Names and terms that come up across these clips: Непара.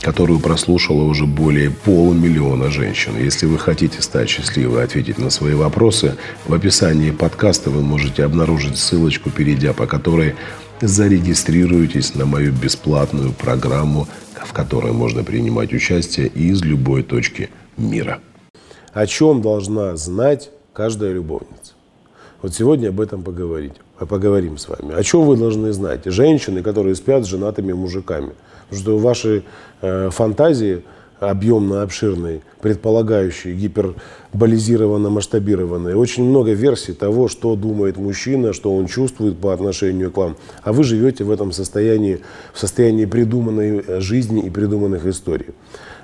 которую прослушало уже более 500 000 женщин. Если вы хотите стать счастливой и ответить на свои вопросы, в описании подкаста вы можете обнаружить ссылочку, перейдя по которой зарегистрируйтесь на мою бесплатную программу, в которой можно принимать участие из любой точки мира. О чем должна знать каждая любовница? Вот сегодня об этом поговорим с вами. О чем вы должны знать? Женщины, которые спят с женатыми мужиками. Потому что ваши фантазии объемно-обширные, предполагающие, гиперболизированно-масштабированные. Очень много версий того, что думает мужчина, что он чувствует по отношению к вам. А вы живете в этом состоянии, в состоянии придуманной жизни и придуманных историй.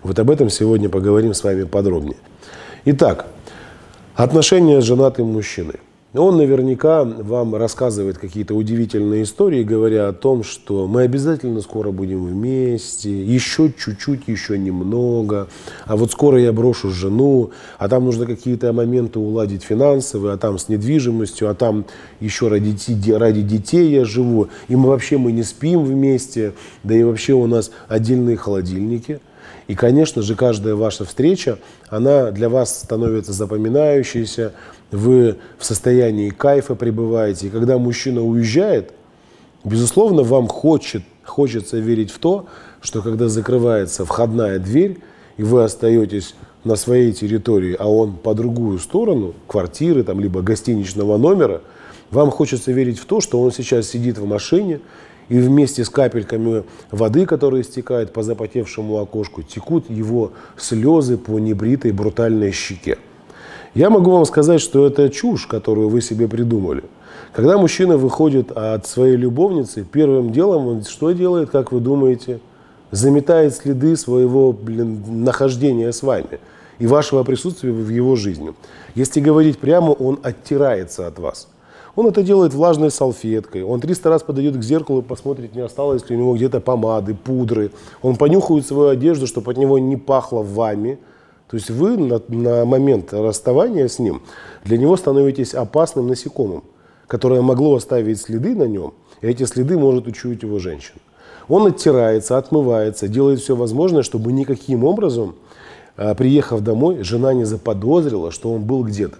Вот об этом сегодня поговорим с вами подробнее. Итак, отношения с женатым мужчиной. Он наверняка вам рассказывает какие-то удивительные истории, говоря о том, что мы обязательно скоро будем вместе, еще чуть-чуть, еще немного, а вот скоро я брошу жену, а там нужно какие-то моменты уладить финансовые, а там с недвижимостью, а там еще ради детей я живу, и мы не спим вместе, да и вообще у нас отдельные холодильники. И, конечно же, каждая ваша встреча, она для вас становится запоминающейся, вы в состоянии кайфа пребываете. И когда мужчина уезжает, безусловно, вам хочется верить в то, что когда закрывается входная дверь, и вы остаетесь на своей территории, а он по другую сторону, квартиры, там, либо гостиничного номера, вам хочется верить в то, что он сейчас сидит в машине, и вместе с капельками воды, которая стекает по запотевшему окошку, текут его слезы по небритой брутальной щеке. Я могу вам сказать, что это чушь, которую вы себе придумали. Когда мужчина выходит от своей любовницы, первым делом он что делает, как вы думаете? Заметает следы своего нахождения с вами и вашего присутствия в его жизни. Если говорить прямо, он оттирается от вас. Он это делает влажной салфеткой, он 300 раз подойдет к зеркалу и посмотрит, не осталось ли у него где-то помады, пудры. Он понюхает свою одежду, чтобы от него не пахло вами. То есть вы на момент расставания с ним для него становитесь опасным насекомым, которое могло оставить следы на нем, и эти следы может учуять его женщина. Он оттирается, отмывается, делает все возможное, чтобы никаким образом, приехав домой, жена не заподозрила, что он был где-то.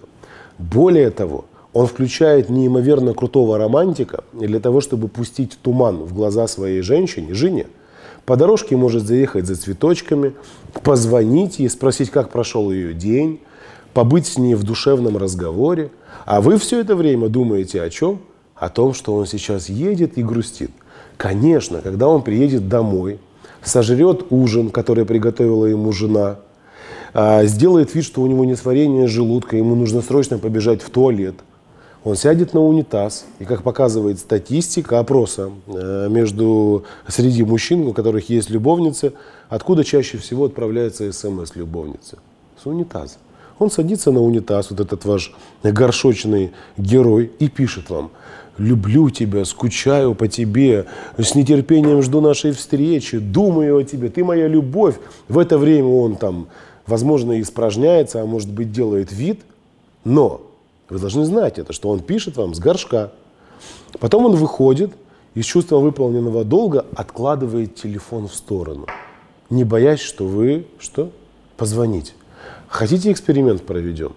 Более того, он включает неимоверно крутого романтика для того, чтобы пустить туман в глаза своей жене. По дорожке может заехать за цветочками, позвонить ей, спросить, как прошел ее день, побыть с ней в душевном разговоре. А вы все это время думаете о чем? О том, что он сейчас едет и грустит. Конечно, когда он приедет домой, сожрет ужин, который приготовила ему жена, сделает вид, что у него несварение желудка, ему нужно срочно побежать в туалет. Он сядет на унитаз, и, как показывает статистика опроса среди мужчин, у которых есть любовницы, откуда чаще всего отправляется СМС любовницы? С унитаза. Он садится на унитаз, вот этот ваш горшочный герой, и пишет вам: «Люблю тебя, скучаю по тебе, с нетерпением жду нашей встречи, думаю о тебе, ты моя любовь». В это время он там, возможно, испражняется, а может быть, делает вид, но... Вы должны знать это, что он пишет вам с горшка. Потом он выходит и с чувством выполненного долга откладывает телефон в сторону, не боясь, что вы позвоните. Хотите, эксперимент проведем?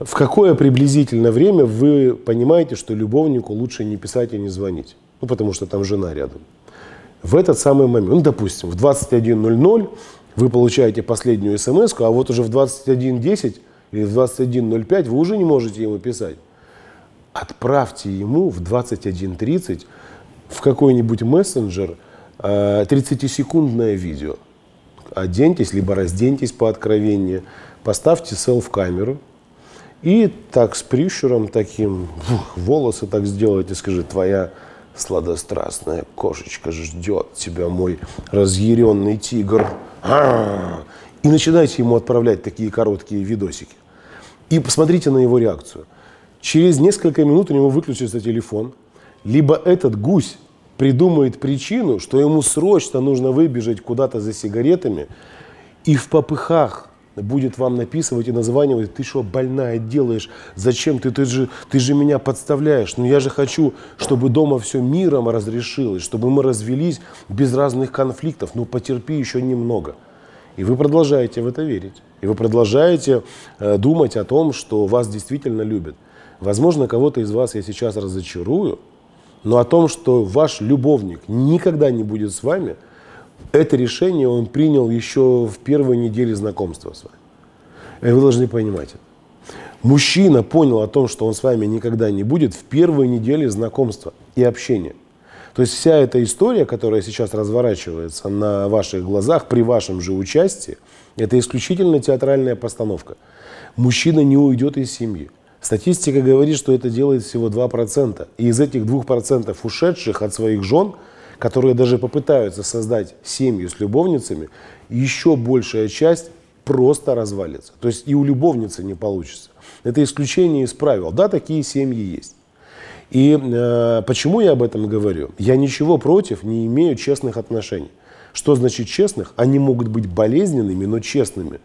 В какое приблизительно время вы понимаете, что любовнику лучше не писать и не звонить? Ну, потому что там жена рядом. В этот самый момент, допустим, в 21:00 вы получаете последнюю смс-ку, а вот уже в 21:10 или в 21:05 вы уже не можете ему писать. Отправьте ему в 21:30 в какой-нибудь мессенджер 30-секундное видео. Оденьтесь, либо разденьтесь по откровению, поставьте селф-камеру и так с прищуром таким, волосы так сделайте, скажи: «Твоя сладострастная кошечка ждет тебя, мой разъяренный тигр». И начинайте ему отправлять такие короткие видосики. И посмотрите на его реакцию. Через несколько минут у него выключится телефон, либо этот гусь придумает причину, что ему срочно нужно выбежать куда-то за сигаретами, и в попыхах будет вам написывать и названивать: ты что, больная, делаешь, зачем ты же меня подставляешь, ну я же хочу, чтобы дома все миром разрешилось, чтобы мы развелись без разных конфликтов, ну потерпи еще немного. И вы продолжаете в это верить, и вы продолжаете думать о том, что вас действительно любят. Возможно, кого-то из вас я сейчас разочарую, но о том, что ваш любовник никогда не будет с вами, это решение он принял еще в первой неделе знакомства с вами. И вы должны понимать это. Мужчина понял о том, что он с вами никогда не будет, в первой неделе знакомства и общения. То есть вся эта история, которая сейчас разворачивается на ваших глазах, при вашем же участии, это исключительно театральная постановка. Мужчина не уйдет из семьи. Статистика говорит, что это делает всего 2%. И из этих 2% ушедших от своих жен, которые даже попытаются создать семью с любовницами, еще большая часть просто развалится. То есть и у любовницы не получится. Это исключение из правил. Да, такие семьи есть. И почему я об этом говорю? Я ничего против не имею честных отношений. Что значит честных? Они могут быть болезненными, но честными.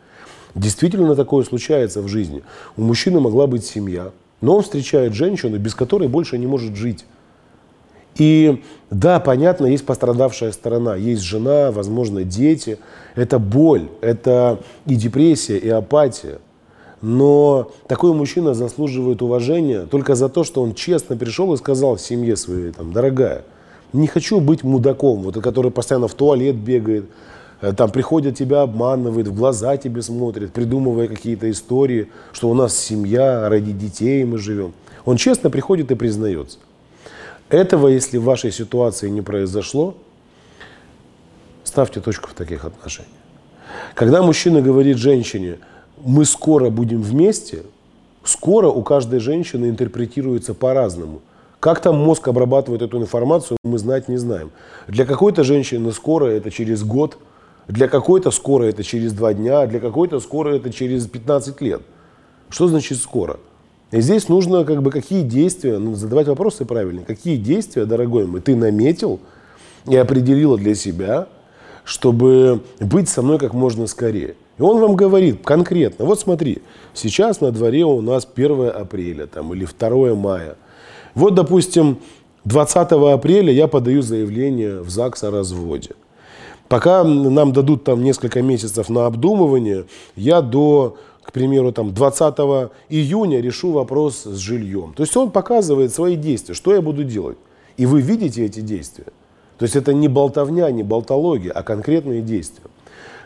Действительно такое случается в жизни. У мужчины могла быть семья, но он встречает женщину, без которой больше не может жить. И да, понятно, есть пострадавшая сторона, есть жена, возможно, дети. Это боль, это и депрессия, и апатия. Но такой мужчина заслуживает уважения только за то, что он честно пришел и сказал семье своей: там, дорогая, не хочу быть мудаком, вот, который постоянно в туалет бегает, там приходят, тебя обманывает, в глаза тебе смотрит, придумывая какие-то истории, что у нас семья, ради детей мы живем. Он честно приходит и признается. Этого, если в вашей ситуации не произошло, ставьте точку в таких отношениях. Когда мужчина говорит женщине: мы скоро будем вместе, скоро у каждой женщины интерпретируется по-разному. Как там мозг обрабатывает эту информацию, мы знать не знаем. Для какой-то женщины скоро это через год, для какой-то скоро это через 2 дня, для какой-то скоро это через 15 лет. Что значит скоро? И здесь нужно какие действия, задавать вопросы правильно. Какие действия, дорогой мой, ты наметил и определила для себя, чтобы быть со мной как можно скорее? И он вам говорит конкретно: вот смотри, сейчас на дворе у нас 1 апреля там, или 2 мая. Вот, допустим, 20 апреля я подаю заявление в ЗАГС о разводе. Пока нам дадут там несколько месяцев на обдумывание, я до, к примеру, там 20 июня решу вопрос с жильем. То есть он показывает свои действия, что я буду делать. И вы видите эти действия. То есть это не болтовня, не болтология, а конкретные действия.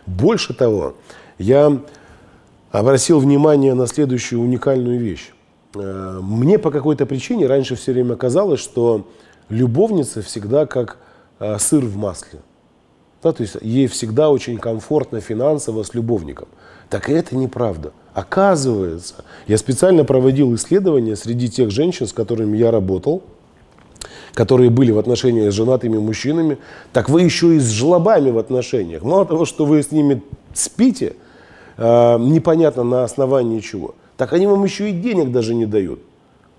Больше того, я обратил внимание на следующую уникальную вещь. Мне по какой-то причине раньше все время казалось, что любовница всегда как сыр в масле. Да, то есть ей всегда очень комфортно финансово с любовником. Так и это неправда. Оказывается, я специально проводил исследования среди тех женщин, с которыми я работал, которые были в отношениях с женатыми мужчинами, так вы еще и с жлобами в отношениях. Мало того, что вы с ними спите, непонятно на основании чего, так они вам еще и денег даже не дают.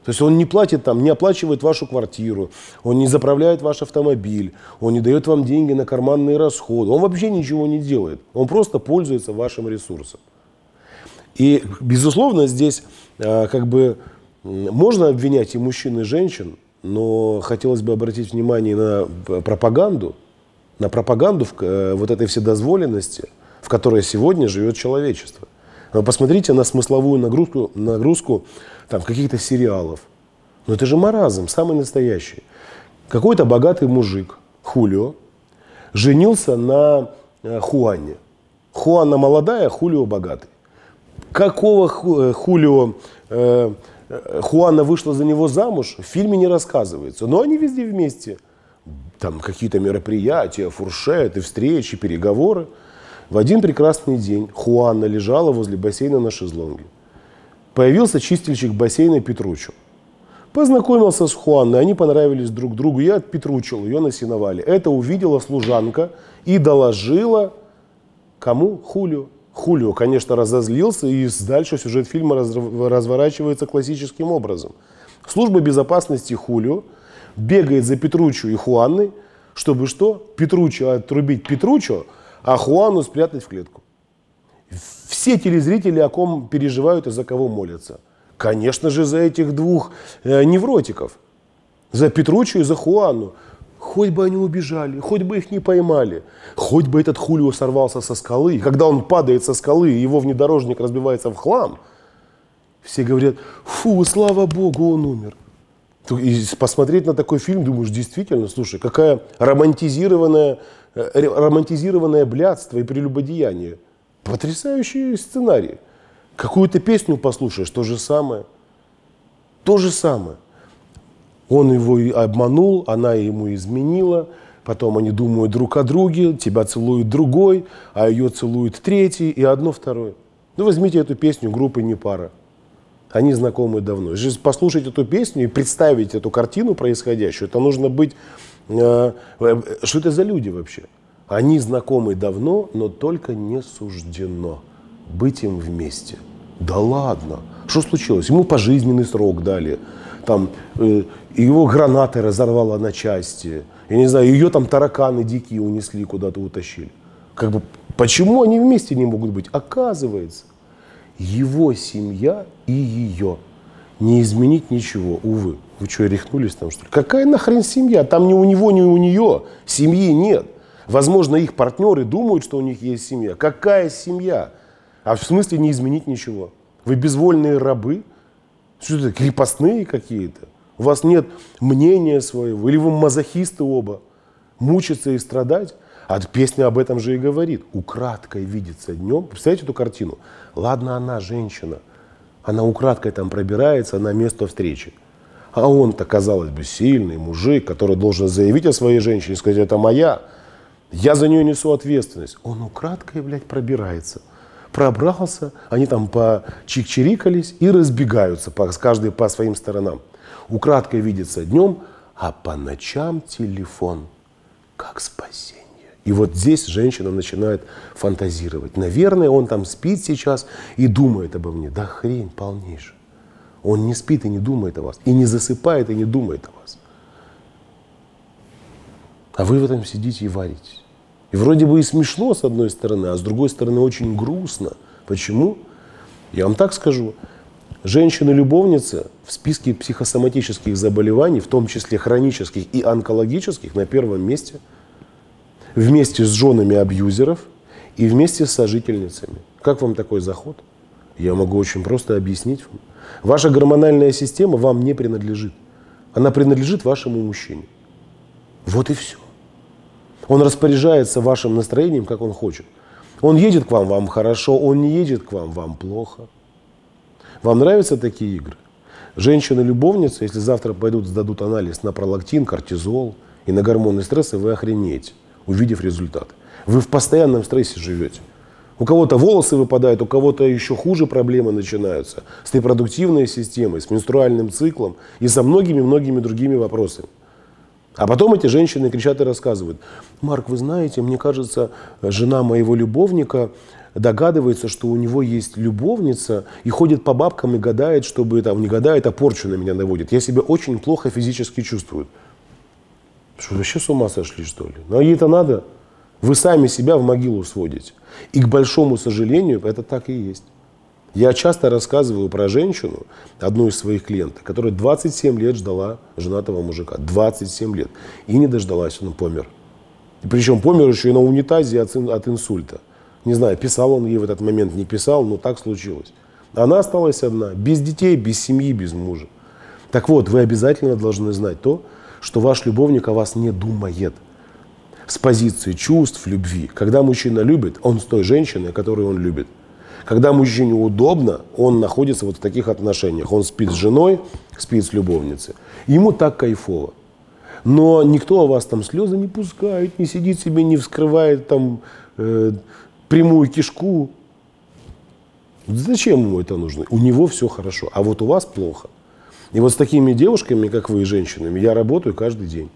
То есть он не платит там, не оплачивает вашу квартиру, он не заправляет ваш автомобиль, он не дает вам деньги на карманные расходы, он вообще ничего не делает, он просто пользуется вашим ресурсом. И, безусловно, здесь можно обвинять и мужчин, и женщин, но хотелось бы обратить внимание на пропаганду вот этой вседозволенности, в которой сегодня живет человечество. Посмотрите на смысловую нагрузку там, каких-то сериалов. Но это же маразм, самый настоящий. Какой-то богатый мужик, Хулио, женился на Хуане. Хуана молодая, Хулио богатый. Какого Хулио... Хуана вышла за него замуж, в фильме не рассказывается. Но они везде вместе. Там какие-то мероприятия, фуршеты, встречи, переговоры. В один прекрасный день Хуана лежала возле бассейна на шезлонге. Появился чистильщик бассейна Петруччо. Познакомился с Хуаной, они понравились друг другу. Я Петруччо, ее насиновали. Это увидела служанка и доложила кому? Хулио. Хулио, конечно, разозлился, и дальше сюжет фильма разворачивается классическим образом. Служба безопасности Хулио бегает за Петруччо и Хуанной, чтобы что? Петруччо отрубить Петруччо, а Хуанну спрятать в клетку. Все телезрители о ком переживают и за кого молятся. Конечно же, за этих двух невротиков. За Петруччо и за Хуанну. Хоть бы они убежали, хоть бы их не поймали, хоть бы этот Хулио сорвался со скалы. И когда он падает со скалы, и его внедорожник разбивается в хлам, все говорят: фу, слава богу, он умер. И посмотреть на такой фильм, думаешь, действительно, слушай, какая романтизированное блядство и прелюбодеяние. Потрясающий сценарий. Какую-то песню послушаешь, то же самое. То же самое. Он его и обманул, она ему изменила. Потом они думают друг о друге, тебя целует другой, а ее целует третий, и одно второе. Ну, возьмите эту песню группы «Непара». Они знакомы давно. Послушать эту песню и представить эту картину происходящую, это нужно быть... Что это за люди вообще? Они знакомы давно, но только не суждено быть им вместе. Да ладно! Что случилось? Ему пожизненный срок дали. Там, его гранаты разорвало на части. Я не знаю, ее там тараканы дикие унесли, куда-то утащили. Как бы, почему они вместе не могут быть? Оказывается, его семья и ее. Не изменить ничего, увы. Вы что, рехнулись там, что ли? Какая нахрен семья? Там ни у него, ни у нее семьи нет. Возможно, их партнеры думают, что у них есть семья. Какая семья? А в смысле не изменить ничего? Вы безвольные рабы? Что это, крепостные какие-то? У вас нет мнения своего? Или вы мазохисты оба? Мучиться и страдать? А песня об этом же и говорит. Украдкой видится днем. Представляете эту картину? Ладно, она женщина. Она украдкой там пробирается на место встречи. А он-то, казалось бы, сильный мужик, который должен заявить о своей женщине, сказать, это моя. Я за нее несу ответственность. Он украдкой, блядь, пробирается. Пробрался, они там почикчирикались и разбегаются, каждый по своим сторонам. Украдкой видится днем, а по ночам телефон как спасение. И вот здесь женщина начинает фантазировать. Наверное, он там спит сейчас и думает обо мне. Да хрень полнейшая. Он не спит и не думает о вас. И не засыпает и не думает о вас. А вы в этом сидите и варитесь. И вроде бы и смешно с одной стороны, а с другой стороны очень грустно. Почему? Я вам так скажу. Женщины-любовницы в списке психосоматических заболеваний, в том числе хронических и онкологических, на первом месте. Вместе с женами абьюзеров и вместе с сожительницами. Как вам такой заход? Я могу очень просто объяснить вам. Ваша гормональная система вам не принадлежит. Она принадлежит вашему мужчине. Вот и все. Он распоряжается вашим настроением, как он хочет. Он едет к вам, вам хорошо, он не едет к вам, вам плохо. Вам нравятся такие игры? Женщины-любовницы, если завтра пойдут, сдадут анализ на пролактин, кортизол и на гормоны стресса, вы охренеете, увидев результат. Вы в постоянном стрессе живете. У кого-то волосы выпадают, у кого-то еще хуже проблемы начинаются. С репродуктивной системой, с менструальным циклом и со многими-многими другими вопросами. А потом эти женщины кричат и рассказывают. Марк, вы знаете, мне кажется, жена моего любовника догадывается, что у него есть любовница и ходит по бабкам и гадает, чтобы там не гадает, а порчу на меня наводит. Я себя очень плохо физически чувствую. Что, вообще с ума сошли, что ли? Ну, а ей-то надо. Вы сами себя в могилу сводите. И, к большому сожалению, это так и есть. Я часто рассказываю про женщину, одну из своих клиентов, которая 27 лет ждала женатого мужика. 27 лет. И не дождалась, он помер. И причем помер еще и на унитазе от инсульта. Не знаю, писал он ей в этот момент, не писал, но так случилось. Она осталась одна, без детей, без семьи, без мужа. Так вот, вы обязательно должны знать то, что ваш любовник о вас не думает. С позиции чувств, любви. Когда мужчина любит, он с той женщиной, которую он любит. Когда мужчине удобно, он находится вот в таких отношениях. Он спит с женой, спит с любовницей. Ему так кайфово. Но никто о вас там слезы не пускает, не сидит себе, не вскрывает там прямую кишку. Зачем ему это нужно? У него все хорошо, а вот у вас плохо. И вот с такими девушками, как вы, и женщинами, я работаю каждый день.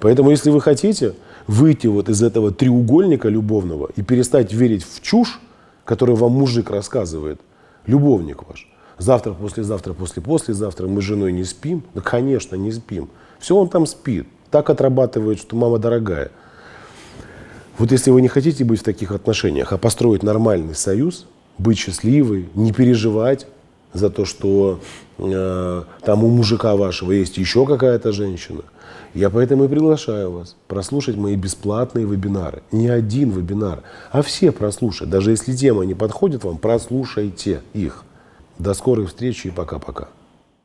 Поэтому, если вы хотите выйти вот из этого треугольника любовного и перестать верить в чушь, которую вам мужик рассказывает, любовник ваш. Завтра, послезавтра, послезавтра мы с женой не спим. Да, конечно, не спим. Все, он там спит. Так отрабатывает, что мама дорогая. Вот если вы не хотите быть в таких отношениях, а построить нормальный союз, быть счастливой, не переживать за то, что там у мужика вашего есть еще какая-то женщина, я поэтому и приглашаю вас прослушать мои бесплатные вебинары. Не один вебинар, а все прослушать. Даже если тема не подходит вам, прослушайте их. До скорой встречи и пока-пока.